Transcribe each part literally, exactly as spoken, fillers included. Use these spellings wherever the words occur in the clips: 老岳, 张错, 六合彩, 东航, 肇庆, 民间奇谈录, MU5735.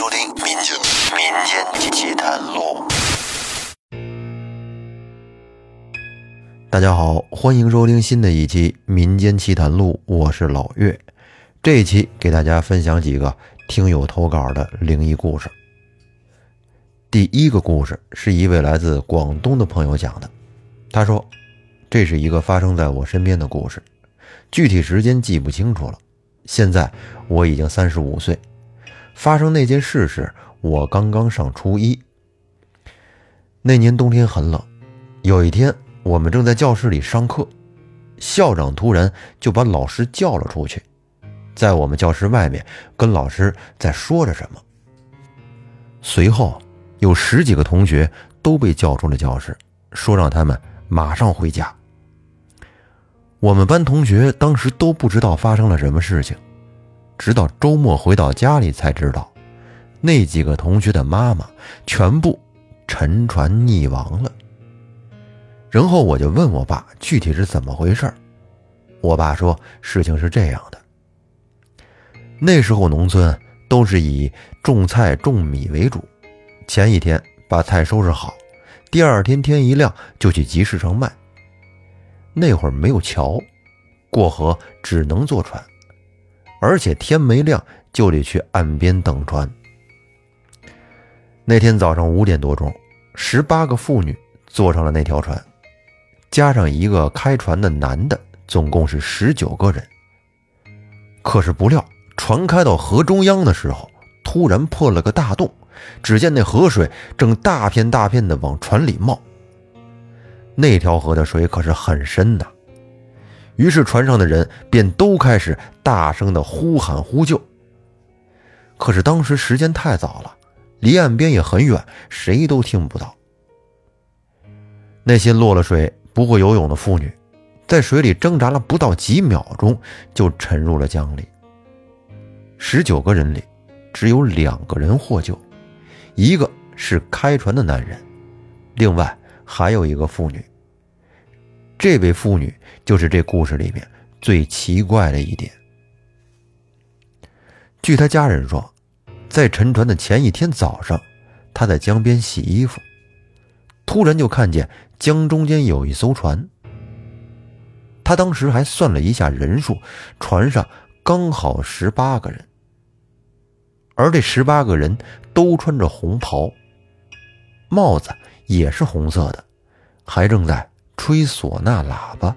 收听《民间民间奇谈录》。大家好，欢迎收听新的一期《民间奇谈录》，我是老岳。这一期给大家分享几个听友投稿的灵异故事。第一个故事是一位来自广东的朋友讲的，他说这是一个发生在我身边的故事，具体时间记不清楚了。现在我已经三十五岁，发生那件事时我刚刚上初一。那年冬天很冷，有一天我们正在教室里上课，校长突然就把老师叫了出去，在我们教室外面跟老师在说着什么。随后有十几个同学都被叫出了教室，说让他们马上回家。我们班同学当时都不知道发生了什么事情，直到周末回到家里才知道，那几个同学的妈妈全部沉船溺亡了。然后我就问我爸具体是怎么回事，我爸说事情是这样的。那时候农村都是以种菜种米为主，前一天把菜收拾好，第二天天一亮就去集市上卖。那会儿没有桥，过河只能坐船，而且天没亮就得去岸边等船。那天早上五点多钟，十八个妇女坐上了那条船，加上一个开船的男的，总共是十九个人。可是不料，船开到河中央的时候，突然破了个大洞，只见那河水正大片大片的往船里冒。那条河的水可是很深的，于是船上的人便都开始大声的呼喊呼救。可是当时时间太早了，离岸边也很远，谁都听不到。那些落了水不会游泳的妇女在水里挣扎了不到几秒钟就沉入了江里。十九个人里只有两个人获救，一个是开船的男人，另外还有一个妇女。这位妇女就是这故事里面最奇怪的一点。据她家人说，在沉船的前一天早上，她在江边洗衣服，突然就看见江中间有一艘船。她当时还算了一下人数，船上刚好十八个人，而这十八个人都穿着红袍，帽子也是红色的，还正在吹唢呐喇叭。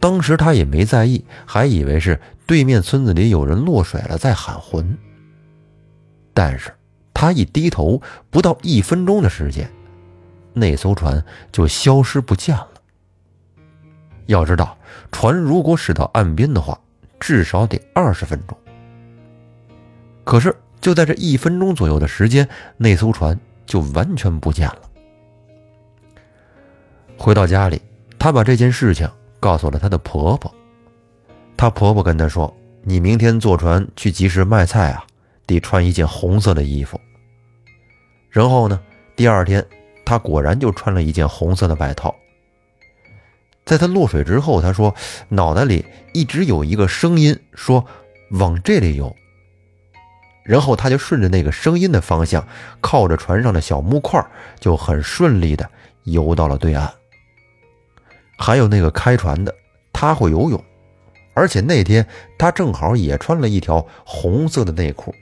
当时他也没在意，还以为是对面村子里有人落水了在喊魂。但是他一低头，不到一分钟的时间，那艘船就消失不见了。要知道，船如果驶到岸边的话，至少得二十分钟。可是就在这一分钟左右的时间，那艘船就完全不见了。回到家里，她把这件事情告诉了她的婆婆。她婆婆跟她说，你明天坐船去集市卖菜啊，得穿一件红色的衣服。然后呢，第二天她果然就穿了一件红色的外套。在她落水之后，她说脑袋里一直有一个声音说往这里游，然后他就顺着那个声音的方向，靠着船上的小木块，就很顺利的游到了对岸。还有那个开船的，他会游泳，而且那天他正好也穿了一条红色的内裤。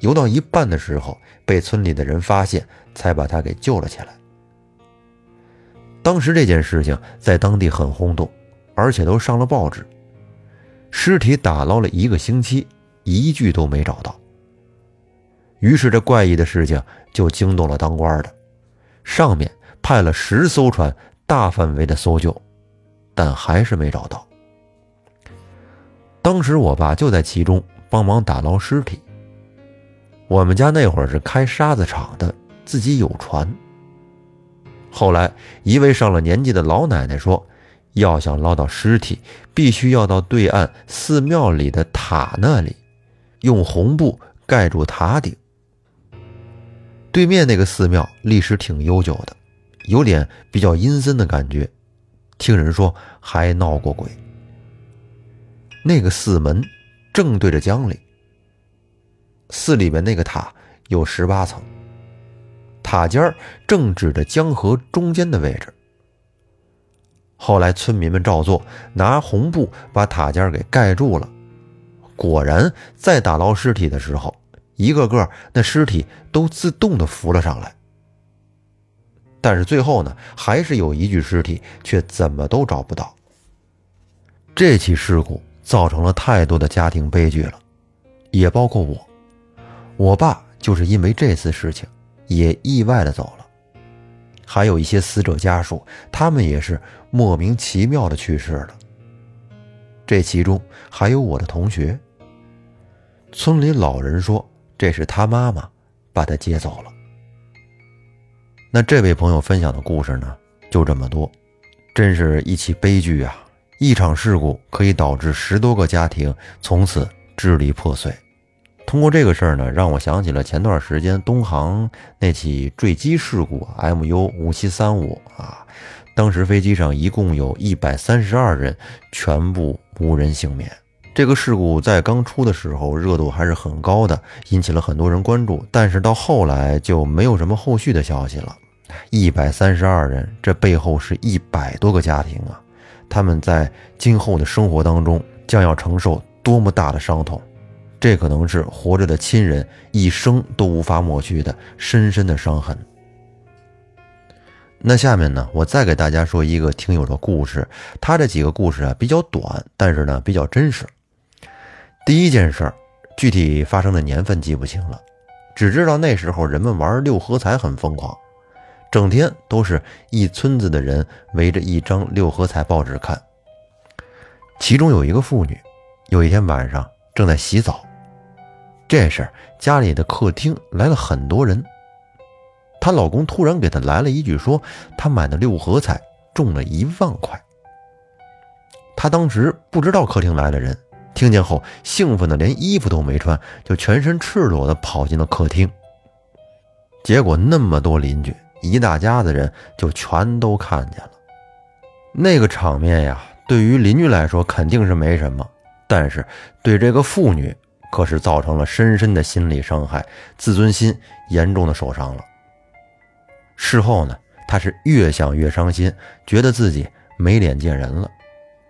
游到一半的时候，被村里的人发现，才把他给救了起来。当时这件事情在当地很轰动，而且都上了报纸。尸体打捞了一个星期，一句都没找到。于是这怪异的事情就惊动了当官的，上面派了十艘船大范围的搜救，但还是没找到。当时我爸就在其中帮忙打捞尸体。我们家那会儿是开沙子厂的，自己有船。后来一位上了年纪的老奶奶说，要想捞到尸体，必须要到对岸寺庙里的塔那里，用红布盖住塔顶。对面那个寺庙历史挺悠久的，有点比较阴森的感觉，听人说还闹过鬼。那个寺门正对着江里，寺里面那个塔有十八层，塔尖正指着江河中间的位置。后来村民们照做，拿红布把塔尖给盖住了。果然在打捞尸体的时候，一个个那尸体都自动地浮了上来。但是最后呢，还是有一具尸体却怎么都找不到。这起事故造成了太多的家庭悲剧了，也包括我。我爸就是因为这次事情也意外地走了。还有一些死者家属，他们也是莫名其妙的去世了。这其中还有我的同学。村里老人说，这是他妈妈把他接走了。那这位朋友分享的故事呢，就这么多。真是一起悲剧啊，一场事故可以导致十多个家庭从此支离破碎。通过这个事儿呢，让我想起了前段时间东航那起坠机事故 M U 五七三五 啊，当时飞机上一共有一百三十二人，全部无人幸免。这个事故在刚出的时候热度还是很高的，引起了很多人关注，但是到后来就没有什么后续的消息了。一百三十二人，这背后是一百多个家庭啊，他们在今后的生活当中将要承受多么大的伤痛。这可能是活着的亲人一生都无法抹去的深深的伤痕。那下面呢，我再给大家说一个听友的故事，他这几个故事啊比较短，但是呢比较真实。第一件事，具体发生的年份记不清了，只知道那时候人们玩六合彩很疯狂，整天都是一村子的人围着一张六合彩报纸看。其中有一个妇女，有一天晚上正在洗澡，这时家里的客厅来了很多人，她老公突然给她来了一句，说她买的六合彩中了一万块。她当时不知道客厅来了人，听见后兴奋的连衣服都没穿，就全身赤裸的跑进了客厅。结果那么多邻居，一大家子人就全都看见了。那个场面呀，对于邻居来说肯定是没什么，但是对这个妇女可是造成了深深的心理伤害，自尊心严重的受伤了。事后呢，她是越想越伤心，觉得自己没脸见人了，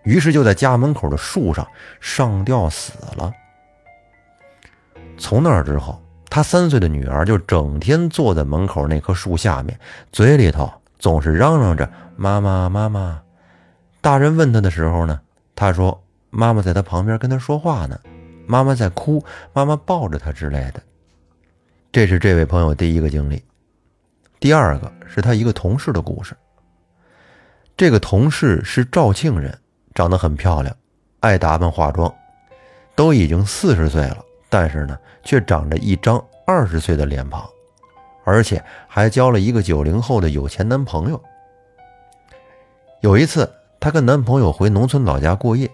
于是就在家门口的树上上吊死了。从那之后，她三岁的女儿就整天坐在门口那棵树下面，嘴里头总是嚷嚷着妈妈妈妈。大人问她的时候呢，她说妈妈在她旁边跟她说话呢，妈妈在哭，妈妈抱着她之类的。这是这位朋友第一个经历。第二个是他一个同事的故事。这个同事是肇庆人，长得很漂亮，爱打扮化妆，都已经四十岁了，但是呢却长着一张二十岁的脸庞，而且还交了一个九零后的有钱男朋友。有一次她跟男朋友回农村老家过夜，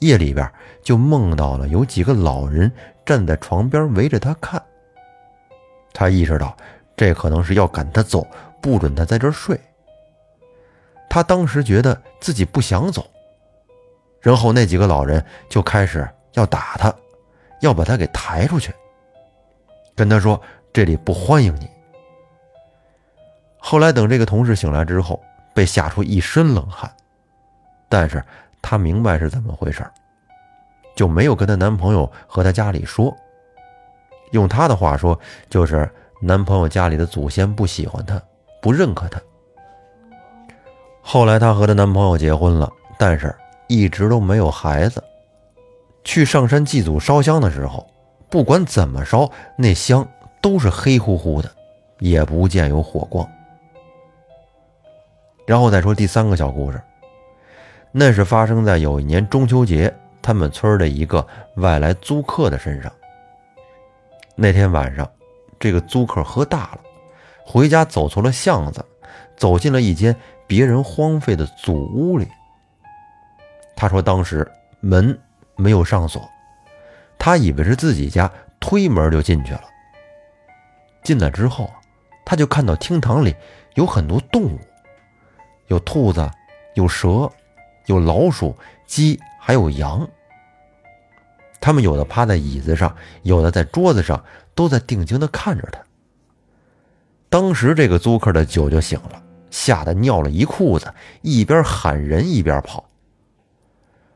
夜里边就梦到了有几个老人站在床边围着他看，他意识到这可能是要赶他走，不准他在这儿睡。他当时觉得自己不想走，然后那几个老人就开始要打他，要把他给抬出去，跟他说这里不欢迎你。后来等这个同事醒来之后，被吓出一身冷汗，但是她明白是怎么回事，就没有跟她男朋友和她家里说。用她的话说，就是男朋友家里的祖先不喜欢她，不认可她。后来她和她男朋友结婚了，但是一直都没有孩子。去上山祭祖烧香的时候，不管怎么烧，那香都是黑乎乎的，也不见有火光。然后再说第三个小故事。那是发生在有一年中秋节，他们村的一个外来租客的身上。那天晚上，这个租客喝大了，回家走错了巷子，走进了一间别人荒废的祖屋里。他说当时门没有上锁，他以为是自己家，推门就进去了。进来之后，他就看到厅堂里有很多动物，有兔子，有蛇，有老鼠，鸡，还有羊。他们有的趴在椅子上，有的在桌子上，都在定睛地看着他。当时这个租客的酒就醒了，吓得尿了一裤子，一边喊人一边跑。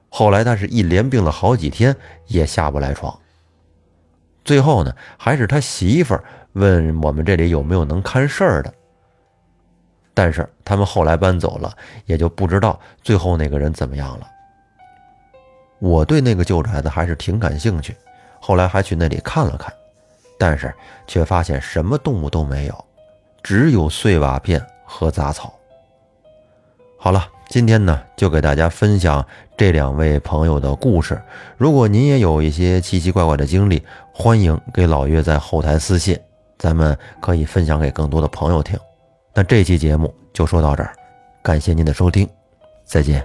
后来他是一连病了好几天，也下不来床。最后呢，还是他媳妇儿问我们这里有没有能看事儿的。但是他们后来搬走了，也就不知道最后那个人怎么样了。我对那个旧宅子还是挺感兴趣，后来还去那里看了看，但是却发现什么动物都没有，只有碎瓦片和杂草。好了，今天呢就给大家分享这两位朋友的故事。如果您也有一些奇奇怪怪的经历，欢迎给老岳在后台私信，咱们可以分享给更多的朋友听。那这期节目就说到这儿，感谢您的收听，再见。